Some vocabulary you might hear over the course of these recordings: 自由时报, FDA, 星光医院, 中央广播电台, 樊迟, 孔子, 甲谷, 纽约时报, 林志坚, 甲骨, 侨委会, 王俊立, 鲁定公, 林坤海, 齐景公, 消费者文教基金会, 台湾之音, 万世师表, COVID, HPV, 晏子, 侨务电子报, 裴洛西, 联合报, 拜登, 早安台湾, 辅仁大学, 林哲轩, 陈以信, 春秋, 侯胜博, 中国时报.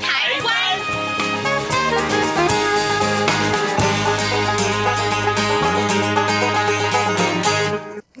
台湾》。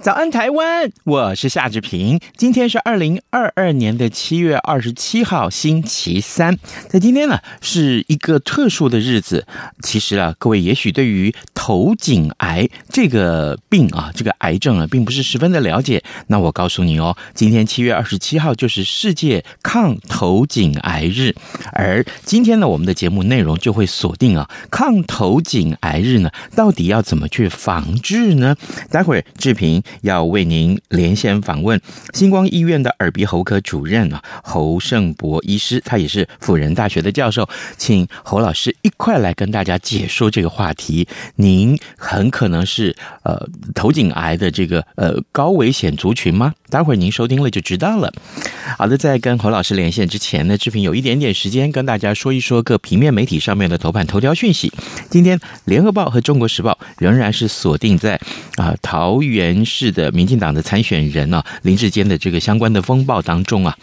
早安台湾，我是夏志平。今天是2022年的7月27号，星期三。在今天呢，是一个特殊的日子。其实啊，各位也许对于头颈癌这个病啊，这个癌症啊，并不是十分的了解。那我告诉你哦，今天7月27号就是世界抗头颈癌日。而今天呢，我们的节目内容就会锁定啊，抗头颈癌日呢，到底要怎么去防治呢？待会儿志平要为您连线访问星光医院的耳鼻喉科主任侯胜博医师，他也是辅仁大学的教授，请侯老师一块来跟大家解说这个话题。您很可能是头颈癌的这个高危险族群吗？待会儿您收听了就知道了。好的，在跟侯老师连线之前呢，志平有一点点时间跟大家说一说各平面媒体上面的头版头条讯息。今天联合报和中国时报仍然是锁定在桃园市的民进党的参选人林志坚的这个相关的风暴当中啊。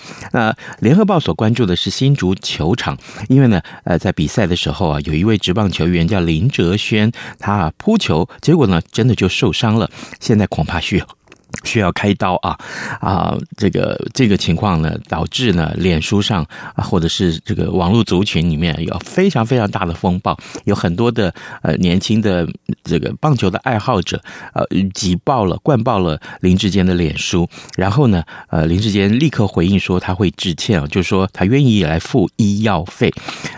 联合报所关注的是新竹球场，因为呢在比赛的时候啊，有一位职棒球员叫林哲轩，他扑球，结果呢真的就受伤了，现在恐怕需要开刀啊，这个情况呢，导致呢，脸书上或者是这个网络族群里面有非常非常大的风暴，有很多的年轻的这个棒球的爱好者灌爆了林志坚的脸书，然后呢林志坚立刻回应说他会致歉啊，就说他愿意来付医药费。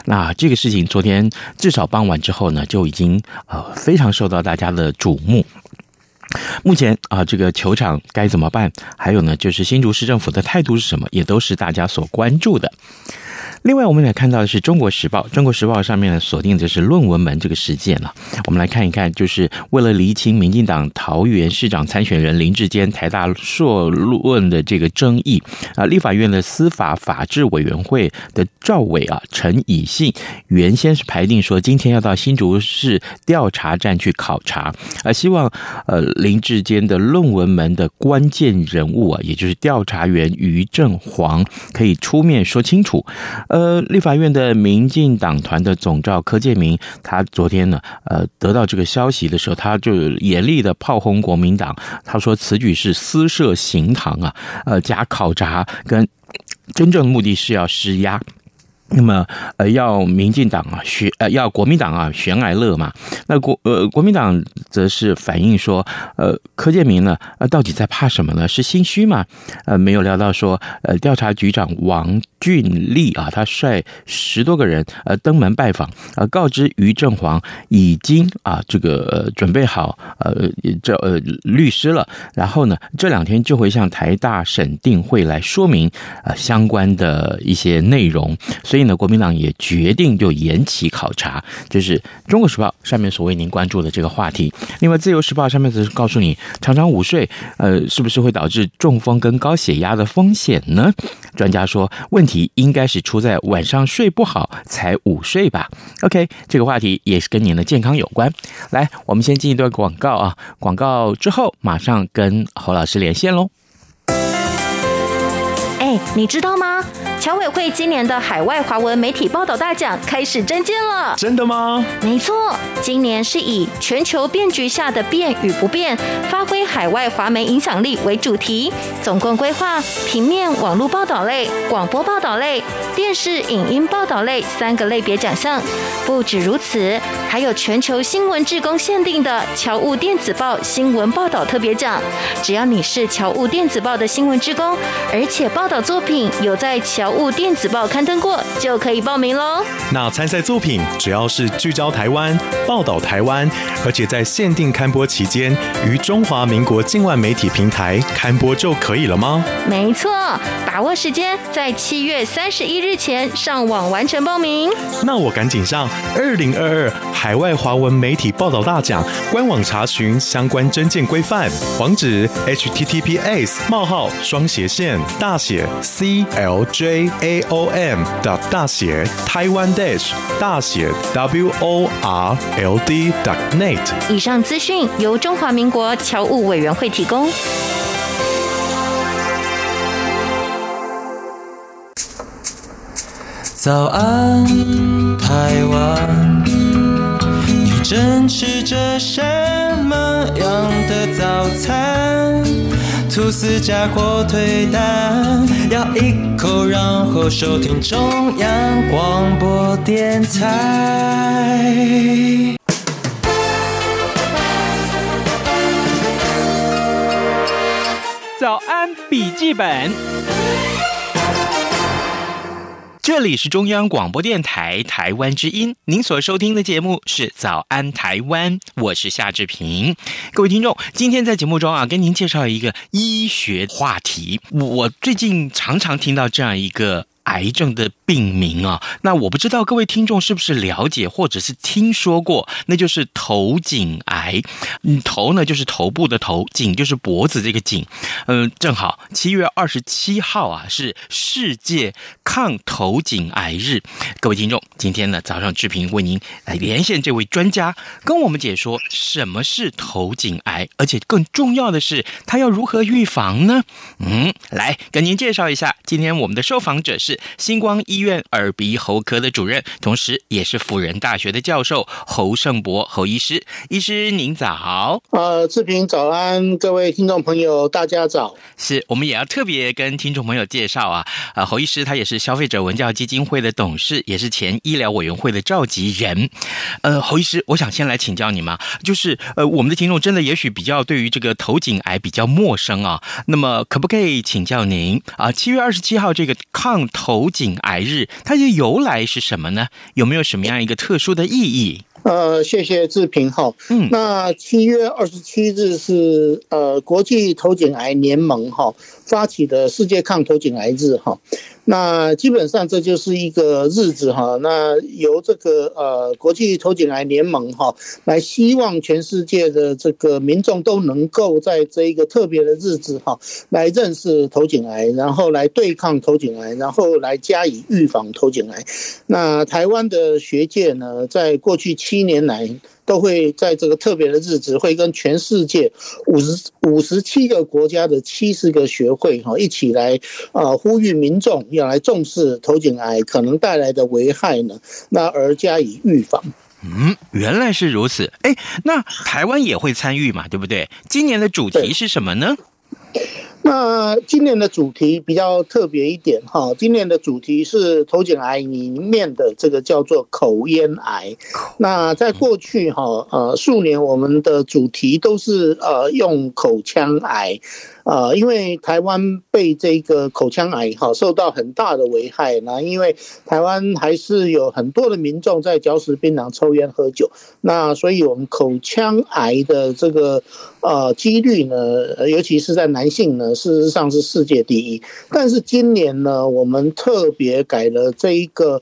那这个事情昨天至少傍晚之后呢，就已经非常受到大家的瞩目。目前啊，这个球场该怎么办？还有呢，就是新竹市政府的态度是什么，也都是大家所关注的。另外，我们也看到的是《中国时报》，《中国时报》上面呢锁定的是论文门这个事件了。我们来看一看，就是为了厘清民进党桃园市长参选人林志坚台大硕论的这个争议啊，立法院的司法法制委员会的召委啊陈以信，原先是排定说今天要到新竹市调查站去考察，希望林志坚的论文门的关键人物啊，也就是调查员于正煌可以出面说清楚。立法院的民进党团的总召柯建铭，他昨天呢，得到这个消息的时候，他就严厉的炮轰国民党，他说此举是私设行堂啊，假考察，跟真正的目的是要施压。那么要民进党啊要国民党啊悬崖勒马。那国民党则是反映说柯建铭呢到底在怕什么呢？是心虚吗？没有料到说调查局长王俊立啊，他率10多个人登门拜访，告知于正煌已经啊准备好律师了，然后呢这2天就会向台大审定会来说明相关的一些内容。所以呢，国民党也决定就延期考察，就是《中国时报》上面所为您关注的这个话题。另外，《自由时报》上面则是告诉你，常常午睡，是不是会导致中风跟高血压的风险呢？专家说，问题应该是出在晚上睡不好才午睡吧。OK， 这个话题也是跟您的健康有关。来，我们先进一段广告啊，广告之后马上跟侯老师连线喽。你知道吗？侨委会今年的海外华文媒体报道大奖开始征件了。真的吗？没错，今年是以全球变局下的变与不变，发挥海外华媒影响力为主题，总共规划平面网络报道类、广播报道类、电视影音报道类3个类别奖项。不止如此，还有全球新闻志工限定的侨务电子报新闻报道特别奖。只要你是侨务电子报的新闻志工，而且报道作品有在侨侨务电子报刊登过，就可以报名喽。那参赛作品只要是聚焦台湾、报道台湾，而且在限定刊播期间于中华民国境外媒体平台刊播就可以了吗？没错，把握时间，在7月31日前上网完成报名。那我赶紧上2022海外华文媒体报道大奖官网查询相关征件规范，网址 https://cljam.taiwan-world.net。 以上资讯由中华民国侨务委员会提供。早安，台湾，你正吃着什么样的早餐？吐司加火腿蛋，咬一口，然后收听中央广播电台。早安笔记本。这里是中央广播电台台湾之音，您所收听的节目是早安台湾，我是夏志平。各位听众，今天在节目中啊，跟您介绍一个医学话题。我最近常常听到这样一个癌症的病名啊，那我不知道各位听众是不是了解或者是听说过，那就是头颈癌。头呢就是头部的头，颈就是脖子这个颈。正好7月27号啊是世界抗头颈癌日。各位听众，今天呢早上志平为您来连线这位专家，跟我们解说什么是头颈癌，而且更重要的是他要如何预防呢？来跟您介绍一下，今天我们的受访者是星光医院耳鼻喉科的主任，同时也是辅仁大学的教授侯胜博侯医师。医师您早。志平早安，各位听众朋友大家早。是，我们也要特别跟听众朋友介绍啊，侯医师他也是消费者文教基金会的董事，也是前医疗委员会的召集人。侯医师，我想先来请教你嘛，就是我们的听众真的也许比较对于这个头颈癌比较陌生啊，那么可不可以请教您啊，7月27号这个抗头颈癌日，它的由来是什么呢？有没有什么样一个特殊的意义？谢谢志平。好，那7月27日是国际头颈癌联盟哈发起的世界抗头颈癌日哈。那基本上这就是一个日子哈，那由这个国际头颈癌联盟哈来希望全世界的这个民众都能够在这一个特别的日子哈来认识头颈癌，然后来对抗头颈癌，然后来加以预防头颈癌。那台湾的学界呢，在过去7年来都会在这个特别的日子，会跟全世界57个国家的70个学会一起来呼吁民众要来重视头颈癌可能带来的危害呢，那而加以预防。原来是如此。那台湾也会参与嘛，对不对？今年的主题是什么呢？那今年的主题比较特别一点哈，今年的主题是头颈癌里面的这个叫做口咽癌。那在过去哈数年我们的主题都是用口腔癌。因为台湾被这个口腔癌受到很大的危害，那因为台湾还是有很多的民众在嚼食槟榔、抽烟、喝酒，那所以我们口腔癌的这个几率呢，尤其是在男性呢，事实上是世界第一。但是今年呢，我们特别改了这一个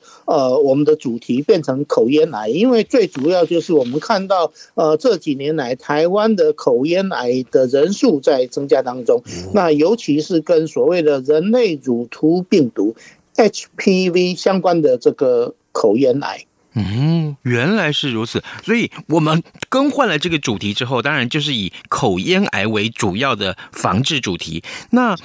我们的主题变成口咽癌，因为最主要就是我们看到这几年来台湾的口咽癌的人数在增加当中。那尤其是跟所谓的人类乳突病毒 HPV 相关的这个口咽癌。原来是如此。所以我们更换了这个主题之后，当然就是以口咽癌为主要的防治主题。那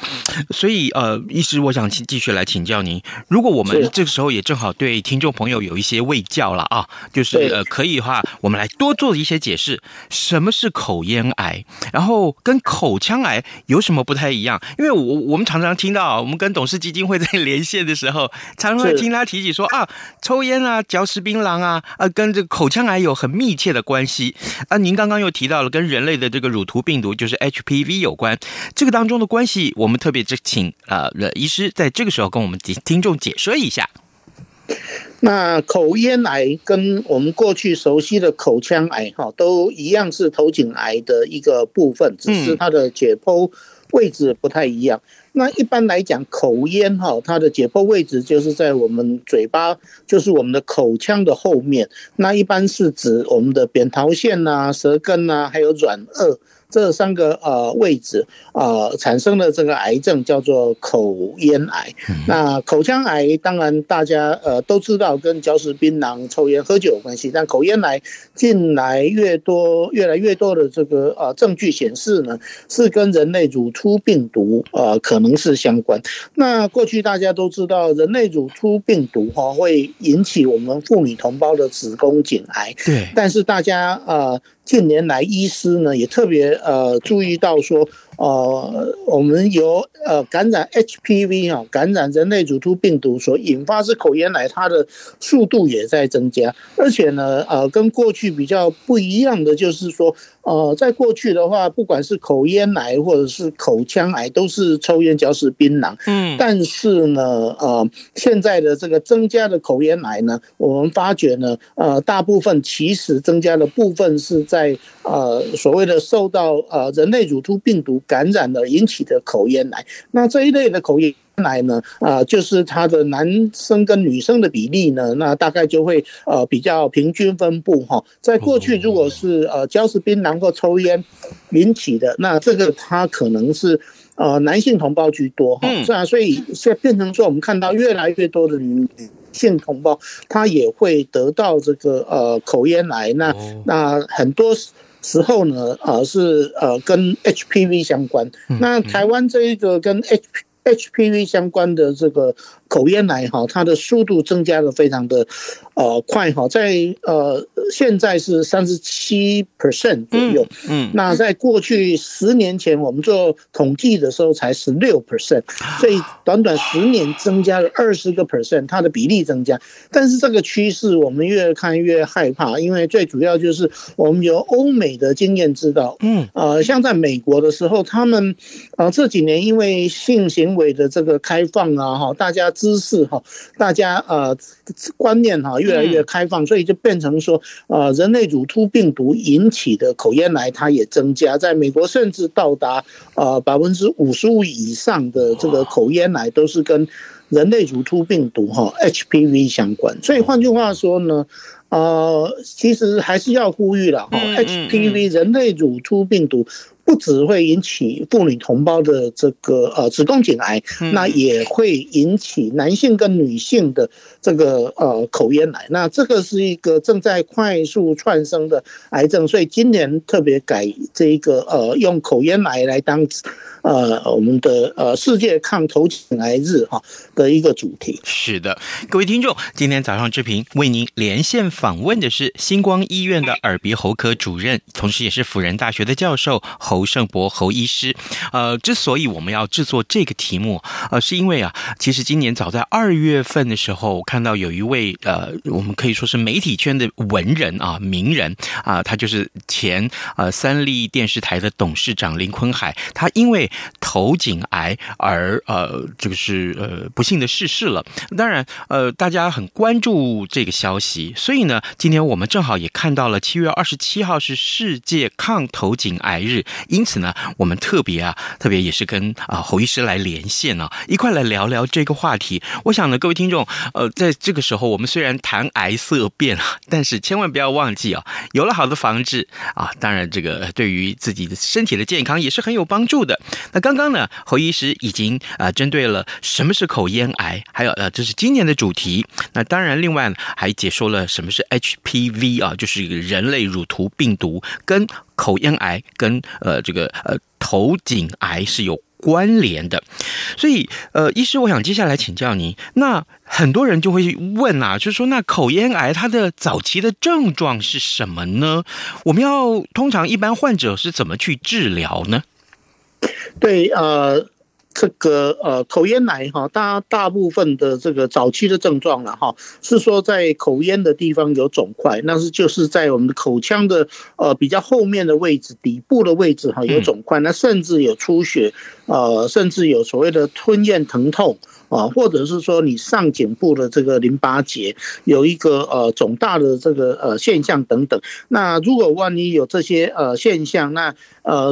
所以医师，我想继续来请教您，如果我们这个时候也正好对听众朋友有一些卫教了啊，就是可以的话，我们来多做一些解释，什么是口咽癌，然后跟口腔癌有什么不太一样？因为我们常常听到，我们跟董事基金会在连线的时候，常常听他提起说啊，抽烟啊、嚼食槟榔槟榔啊，跟这口腔癌有很密切的关系啊。您刚刚又提到了跟人类的这个乳突病毒，就是 HPV 有关，这个当中的关系，我们特别请医师在这个时候跟我们听众解说一下。那口咽癌跟我们过去熟悉的口腔癌都一样是头颈癌的一个部分，只是它的解剖位置不太一样。那一般来讲，口咽它的解剖位置就是在我们嘴巴，就是我们的口腔的后面。那一般是指我们的扁桃腺啊、舌根啊，还有软腭这三个位置产生了这个癌症，叫做口咽癌。那口腔癌当然大家都知道跟嚼食槟榔、抽烟、喝酒有关系，但口咽癌近来越来越多的这个证据显示呢，是跟人类乳突病毒可能是相关。那过去大家都知道，人类乳突病毒会引起我们妇女同胞的子宫颈癌，对，但是大家近年来医师呢也特别注意到说，我们由感染 HPV 感染人类乳突病毒所引发是口咽癌，它的速度也在增加。而且呢，跟过去比较不一样的就是说，在过去的话，不管是口咽癌或者是口腔癌，都是抽烟、嚼食槟榔。但是呢，现在的这个增加的口咽癌呢，我们发觉呢，大部分其实增加的部分是在所谓的受到人类乳突病毒感染而引起的口咽癌。那这一类的口咽癌呢，就是它的男生跟女生的比例呢，那大概就会比较平均分布哈。在过去，如果是嚼食槟榔或抽烟引起的，那这个它可能是男性同胞居多哈。是啊，所以现在变成说，我们看到越来越多的女性同胞，他也会得到这个口咽癌。那很多时候呢，是跟 HPV 相关。那台湾这一个跟 HPV 相关的这个口咽癌它的速度增加的非常的快在现在是 37% 左右。那在过去10年前我们做统计的时候才 16%， 所以短短10年增加了20%，它的比例增加。但是这个趋势我们越看越害怕，因为最主要就是我们由欧美的经验知道，像在美国的时候，他们这几年因为性行为的这个开放啊，大家知识大家观念越来越开放，所以就变成说人类乳突病毒引起的口咽癌它也增加，在美国甚至到达55% 以上的这个口咽癌都是跟人类乳突病毒HPV 相关。所以换句话说呢，其实还是要呼吁了HPV 人类乳突病毒不只会引起妇女同胞的这个子宫颈癌，那也会引起男性跟女性的这个口咽癌。那这个是一个正在快速窜升的癌症，所以今年特别改这一个用口咽癌来当我们的世界抗头颈癌日的一个主题。是的，各位听众，今天早上志平为您连线访问的是星光医院的耳鼻喉科主任，同时也是辅仁大学的教授侯胜伯侯医师。之所以我们要制作这个题目，是因为其实今年早在2月份的时候，我看到有一位我们可以说是媒体圈的文人名人他就是前3立电视台的董事长林坤海，他因为头颈癌而就是不幸的逝世了。当然大家很关注这个消息，所以呢，今天我们正好也看到了7月27号是世界抗头颈癌日。因此呢，我们特别也是跟侯医师来连线一块来聊聊这个话题。我想呢，各位听众，在这个时候我们虽然谈癌色变，但是千万不要忘记有了好的防治当然这个对于自己的身体的健康也是很有帮助的。那刚刚呢，侯医师已经针对了什么是口咽癌，还有这是今年的主题。那当然另外还解说了什么是 HPV 就是人类乳突病毒，跟口咽癌跟头颈癌是有关联的。所以医师，我想接下来请教您，那很多人就会问就是说，那口咽癌它的早期的症状是什么呢？我们通常一般患者是怎么去治疗呢？对，这个口咽癌哈，大部分的这个早期的症状了哈，是说在口咽的地方有肿块，那是就是在我们的口腔的比较后面的位置、底部的位置哈有肿块，那甚至有出血，甚至有所谓的吞咽疼痛啊，或者是说你上颈部的这个淋巴结有一个肿大的这个现象等等。那如果万一有这些现象，那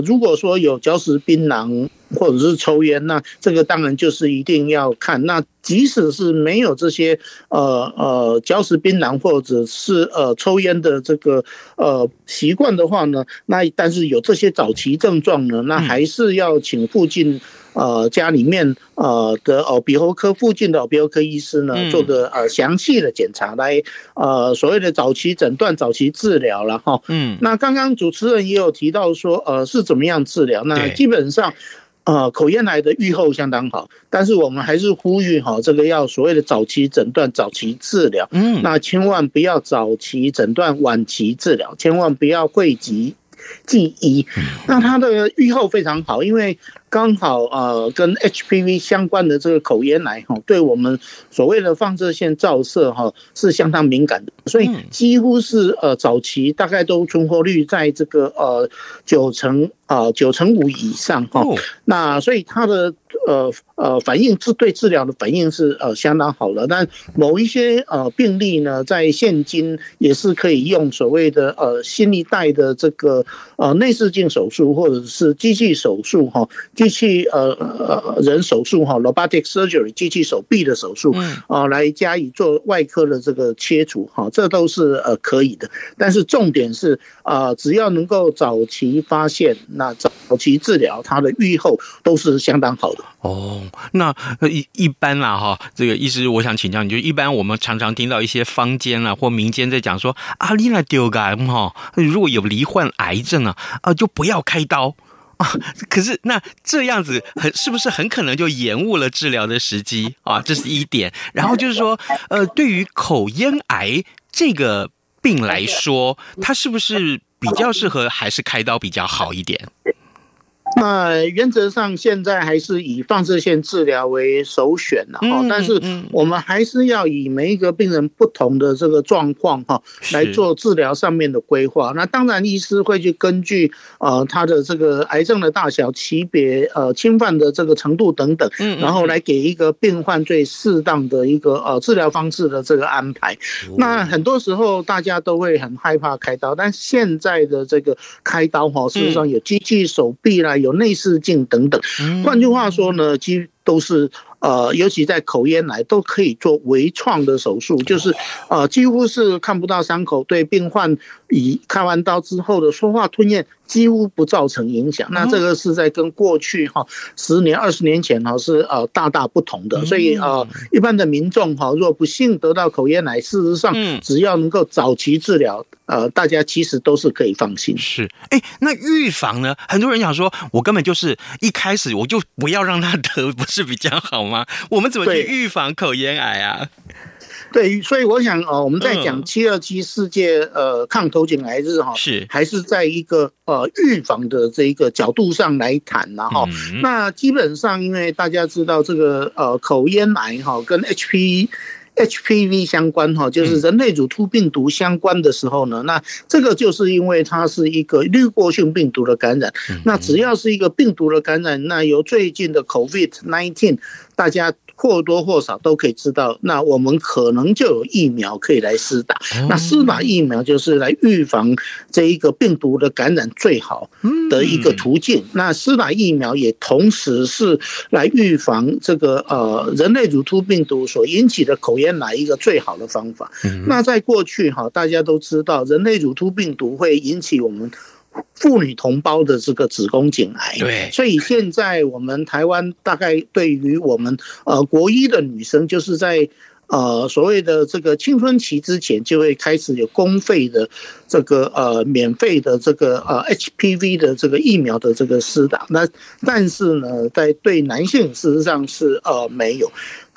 如果说有嚼食槟榔或者是抽烟，那这个当然就是一定要看。那即使是没有这些嚼食槟榔或者是抽烟的这个习惯的话呢，那但是有这些早期症状呢，那还是要请附近家里面的鼻喉科附近的鼻喉科医师呢做个详细的检查，来所谓的早期诊断、早期治疗了哈。嗯，那刚刚主持人也有提到说是怎么样治疗，那基本上口咽癌的预后相当好，但是我们还是呼吁哈，这个要所谓的早期诊断、早期治疗。嗯，那千万不要早期诊断、晚期治疗，千万不要讳疾忌医。那它的预后非常好，因为刚好跟 HPV 相关的这个口咽癌哈，对我们所谓的放射线照射哈是相当敏感的，所以几乎是早期大概都存活率在这个9%-5%以上哈。那所以它的反应是对治疗的反应是相当好的。但某一些病例呢，在现今也是可以用所谓的新一代的这个内视镜手术或者是机器手术哈。机器人手术哈 ，robotic surgery 机器手臂的手术啊，来加以做外科的这个切除哈，这都是可以的。但是重点是只要能够早期发现，那早期治疗，它的预后都是相当好的。哦，那一般啦哈，这个医师我想请教你，就一般我们常常听到一些坊间啦或民间在讲说啊，你那丢癌哈，如果有罹患癌症啊，就不要开刀。啊，可是那这样子是不是很可能就延误了治疗的时机啊？这是一点。然后就是说，对于口咽癌这个病来说，它是不是比较适合还是开刀比较好一点？那原则上现在还是以放射线治疗为首选了哈，但是我们还是要以每一个病人不同的这个状况哈来做治疗上面的规划。那当然，医师会去根据他的这个癌症的大小、级别、侵犯的这个程度等等，然后来给一个病患最适当的一个治疗方式的这个安排。那很多时候大家都会很害怕开刀，但现在的这个开刀哈，事实上有机器手臂啦。有内视镜等等，换句话说呢，其实都是尤其在口咽癌都可以做微创的手术，就是几乎是看不到伤口，对病患以开完刀之后的说话吞咽几乎不造成影响。那这个是在跟过去哈10年、20年前哈是大大不同的。所以一般的民众哈，若不幸得到口咽癌，事实上只要能够早期治疗，大家其实都是可以放心。是，哎，那预防呢？很多人想说，我根本就是一开始我就不要让他得，不是比较好吗？我们怎么去预防口咽癌啊？对，所以我想我们在讲727世界抗头颈癌日哈，是还是在一个预防的这一个角度上来谈啦哈。那基本上因为大家知道这个口咽癌哈跟 HPV 相关哈，就是人类乳突病毒相关的时候呢，那这个就是因为它是一个滤过性病毒的感染。那只要是一个病毒的感染，那由最近的 COVID-19 大家或多或少都可以知道，那我们可能就有疫苗可以来施打。那施打疫苗就是来预防这一个病毒的感染最好的一个途径。那施打疫苗也同时是来预防这个人类乳突病毒所引起的口咽癌一个最好的方法。那在过去哈，大家都知道人类乳突病毒会引起我们妇女同胞的这个子宫颈癌，对，所以现在我们台湾大概对于我们国医的女生，就是在所谓的这个青春期之前，就会开始有公费的这个免费的这个HPV 的这个疫苗的这个施打。那但是呢，在对男性事实上是没有。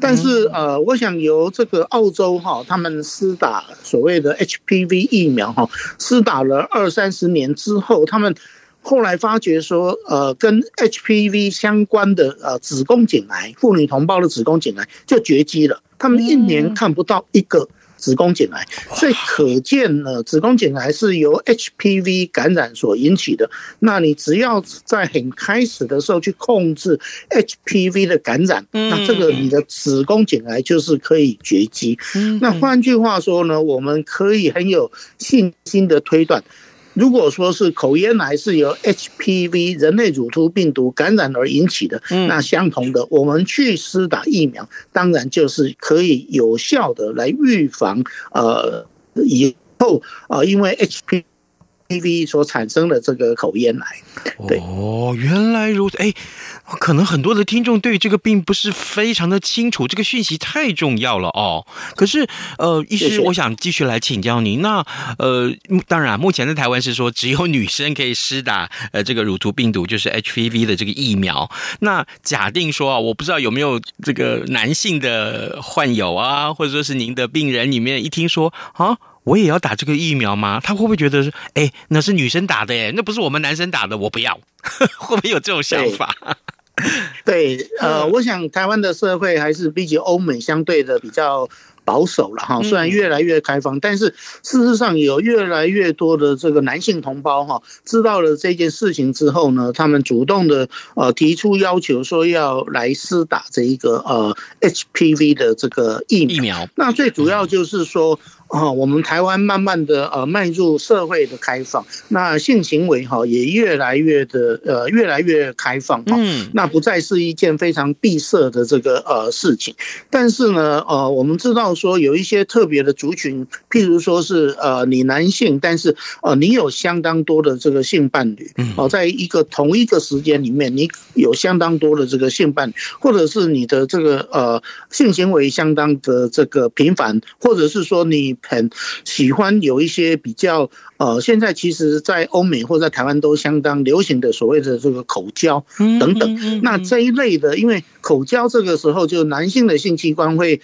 但是我想由这个澳洲哈，他们施打所谓的 HPV 疫苗哈，施打了20-30年之后，他们后来发觉说，跟 HPV 相关的子宫颈癌，妇女同胞的子宫颈癌就绝迹了，他们一年看不到一个子宫颈癌，所以可见呢，子宫颈癌是由 HPV 感染所引起的。那你只要在很开始的时候去控制 HPV 的感染，那这个你的子宫颈癌就是可以绝迹。那换句话说呢，我们可以很有信心的推断，如果说是口咽癌是由 HPV 人类乳突病毒感染而引起的，那相同的，我们去施打疫苗，当然就是可以有效的来预防以后因为 HPV 所产生的这个口咽癌。对哦，原来如此。哎，可能很多的听众对这个并不是非常的清楚，这个讯息太重要了哦。可是医师，我想继续来请教您。那当然目前在台湾是说只有女生可以施打这个乳突病毒就是 HPV 的这个疫苗。那假定说啊，我不知道有没有这个男性的患友啊，或者说是您的病人里面一听说啊，我也要打这个疫苗吗？他会不会觉得哎，那是女生打的耶，那不是我们男生打的，我不要。会不会有这种想法？对，我想台湾的社会还是比起欧美相对的比较保守了哈，虽然越来越开放，但是事实上有越来越多的这个男性同胞哈，知道了这件事情之后呢，他们主动的提出要求说要来施打这一个HPV 的这个疫苗。那最主要就是说，我们台湾慢慢的迈入社会的开放，那性行为也越来越开放，那不再是一件非常闭塞的这个事情。但是呢，我们知道说有一些特别的族群，譬如说是你男性，但是你有相当多的这个性伴侣，在一个同一个时间里面，你有相当多的这个性伴侣，或者是你的这个性行为相当的这个频繁，或者是说你很喜欢有一些比较现在其实在欧美或在台湾都相当流行的所谓的这个口交等等，那这一类的，因为口交这个时候就男性的性器官会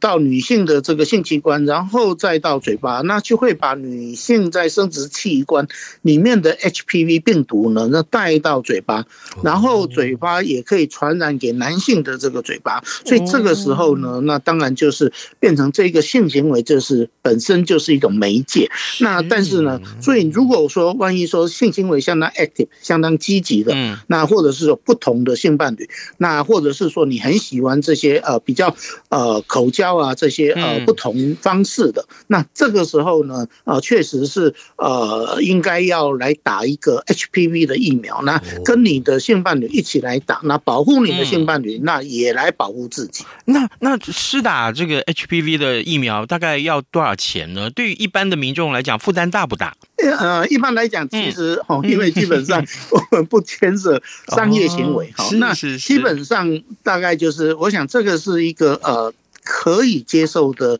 到女性的这个性器官，然后再到嘴巴，那就会把女性在生殖器官里面的 HPV 病毒呢，那带到嘴巴，然后嘴巴也可以传染给男性的这个嘴巴，所以这个时候呢，那当然就是变成这个性行为就是本身就是一种媒介。那但是呢，所以如果说万一说性行为相当 active 相当积极的，那或者是说不同的性伴侣，那或者是说你很喜欢这些比较口交啊这些不同方式的，那这个时候呢确实是应该要来打一个 HPV 的疫苗，那跟你的性伴侣一起来打，那保护你的性伴侣，那也来保护自己。那施打这个 HPV 的疫苗大概要多少钱呢？对于一般的民众来讲负担大不大？一般来讲其实因为基本上我们不牵涉商业行为，那基本上大概就是我想这个是一个可以接受的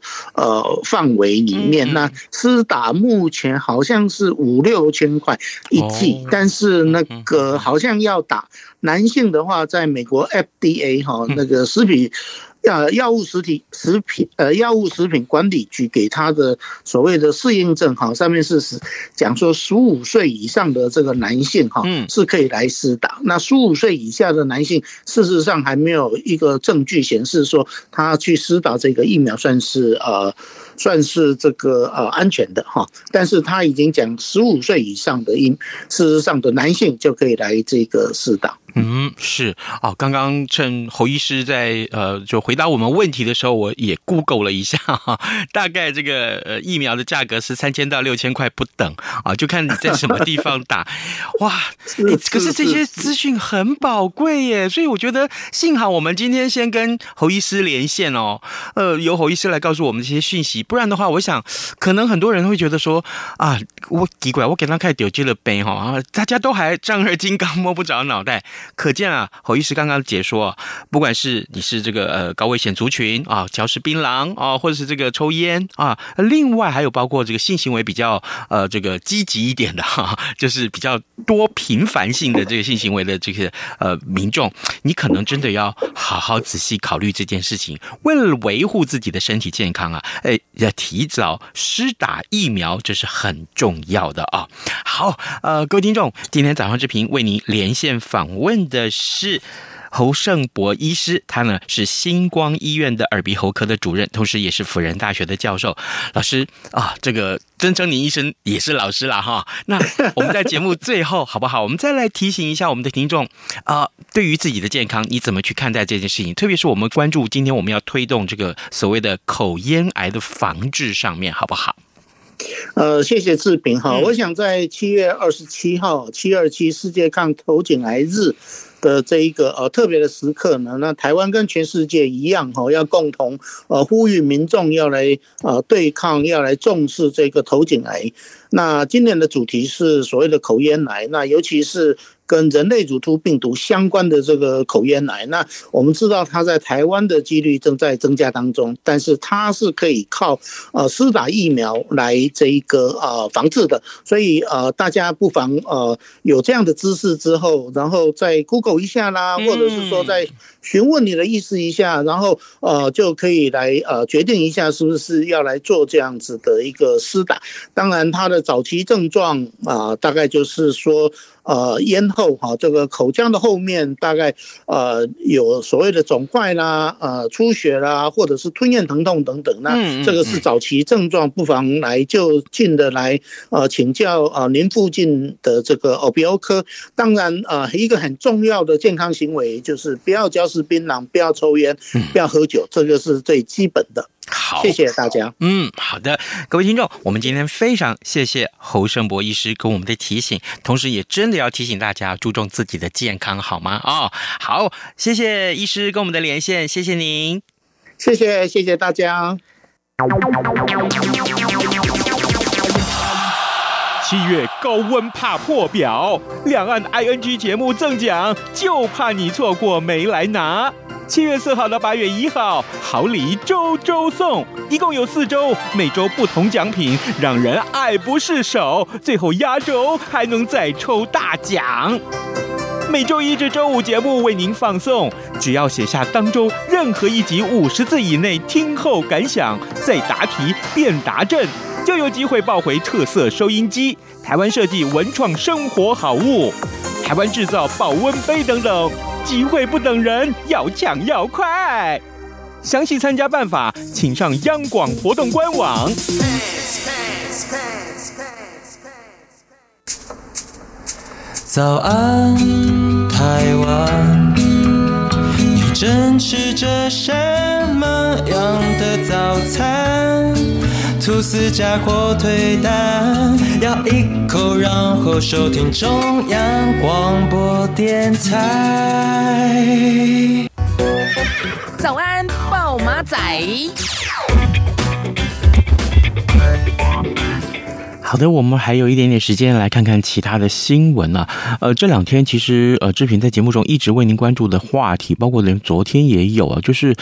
范围里面，那施打目前好像是5-6千块一剂，但是那个好像要打男性的话，在美国 FDA 那个药物食品管理局给他的所谓的适应症上面是讲说15岁以上的这个男性是可以来施打，那15岁以下的男性事实上还没有一个证据显示说他去施打这个疫苗算是这个安全的哈，但是他已经讲15岁以上的事实上的男性就可以来这个施打。是哦，刚刚趁侯医师在就回答我们问题的时候，我也 Google 了一下哈，大概这个疫苗的价格是3000到6000块不等啊，就看你在什么地方打。哇，可是这些资讯很宝贵耶，所以我觉得幸好我们今天先跟侯医师连线哦，由侯医师来告诉我们这些讯息，不然的话，我想可能很多人会觉得说啊，我奇怪，我给他开丢这个杯哈，大家都还丈二金刚摸不着脑袋。可见啊，侯医师刚刚解说，不管是你是这个高危险族群啊，嚼食槟榔啊，或者是这个抽烟啊，另外还有包括这个性行为比较这个积极一点的哈，就是比较多频繁性的这个性行为的这些民众，你可能真的要好好仔细考虑这件事情，为了维护自己的身体健康啊，要提早施打疫苗，这是很重要的啊。好，各位听众，今天早上之频为您连线访问的是侯胜博医师，他呢是星光医院的耳鼻喉科的主任，同时也是辅仁大学的教授。老师啊，这个曾成林医生也是老师啦哈。那我们在节目最后好不好？我们再来提醒一下我们的听众啊、对于自己的健康，你怎么去看待这件事情？特别是我们关注今天我们要推动这个所谓的口咽癌的防治上面，好不好？谢谢志平哈。我想在7月27号727世界抗头颈癌日的这一个特别的时刻呢，那台湾跟全世界一样哈、哦，要共同呼吁民众要来对抗，要来重视这个头颈癌。那今年的主题是所谓的口咽癌，那尤其是跟人类乳突病毒相关的这个口咽癌，那我们知道它在台湾的几率正在增加当中，但是它是可以靠施打疫苗来这一个防治的，所以大家不妨有这样的知识之后，然后再 Google 一下啦，或者是说再询问你的意思一下，然后就可以来决定一下是不是要来做这样子的一个施打。当然它的早期症状大概就是说咽后哈、这个口腔的后面大概有所谓的肿块啦、出血啦，或者是吞咽疼痛等等。那这个是早期症状，不妨来就近的来请教您附近的这个耳鼻喉科。当然一个很重要的健康行为就是不要嚼食槟榔，不要抽烟，不要喝酒，这个是最基本的。好，谢谢大家。嗯，好的，各位听众，我们今天非常谢谢侯胜博医师跟我们的提醒，同时也真的要提醒大家注重自己的健康，好吗？哦，好，谢谢医师跟我们的连线，谢谢您，谢谢大家。7月高温怕破表，两岸 ING 节目赠奖，就怕你错过没来拿。7月4号到8月1号，好礼周周送，一共有4周，每周不同奖品，让人爱不释手。最后压轴还能再抽大奖。每周一至周五节目为您放送，只要写下当周任何一集50字以内听后感想，再答题便答正，就有机会抱回特色收音机、台湾设计文创生活好物、台湾制造保温杯等等。机会不等人，要抢要快！详细参加办法，请上央广活动官网。早安，台湾，你正吃着什么样的早餐？吐司加火腿蛋，咬一口，然后收听中央广播电台。早安，暴马仔。好的，我们还有一点点时间来看看其他的新闻啊。这两天其实志平在节目中一直为您关注的话题，包括连昨天也有啊，就是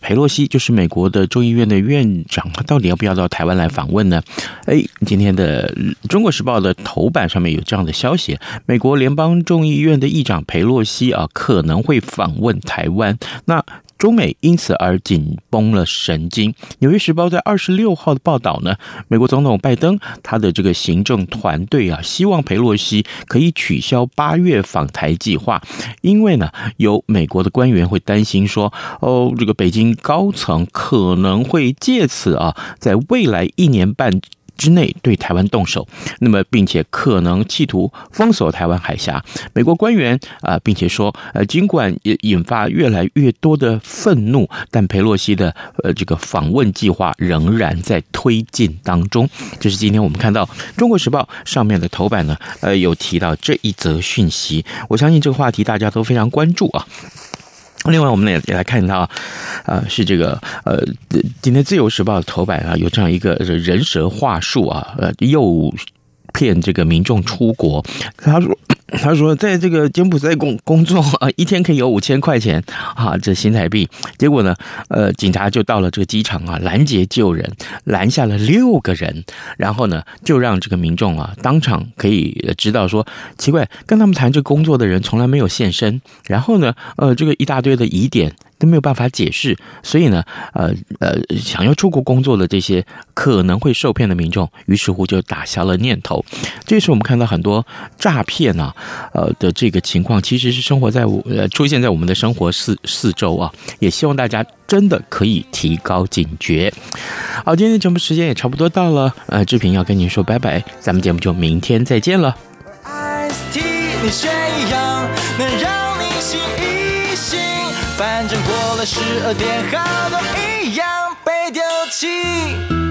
裴洛西，就是美国的众议院的院长，他到底要不要到台湾来访问呢？哎，今天的《中国时报》的头版上面有这样的消息：美国联邦众议院的议长裴洛西啊，可能会访问台湾。那中美因此而紧绷了神经。纽约时报在26号的报道呢，美国总统拜登他的这个行政团队啊，希望裴洛西可以取消8月访台计划，因为呢，有美国的官员会担心说，这个北京高层可能会借此啊，在未来1年半。之内对台湾动手，那么并且可能企图封锁台湾海峡。美国官员并且说，尽管也引发越来越多的愤怒，但裴洛西的这个访问计划仍然在推进当中。这是今天我们看到《中国时报》上面的头版呢，有提到这一则讯息。我相信这个话题大家都非常关注啊。另外，我们也来看到，是这个今天《自由时报》的头版啊，有这样一个人蛇话术啊，诱骗这个民众出国。他说他说在这个柬埔寨工作啊，一天可以有5000块钱啊，这新台币。结果呢，警察就到了这个机场啊，拦截救人，拦下了6个人，然后呢，就让这个民众啊当场可以知道说，奇怪，跟他们谈这工作的人从来没有现身，然后呢，这个一大堆的疑点都没有办法解释，所以呢，想要出国工作的这些可能会受骗的民众，于是乎就打消了念头。这时我们看到很多诈骗啊，的这个情况，其实是出现在我们的生活四周啊。也希望大家真的可以提高警觉。好，今天节目时间也差不多到了，志平要跟您说拜拜，咱们节目就明天再见了。反正过了12点，好多一样被丢弃。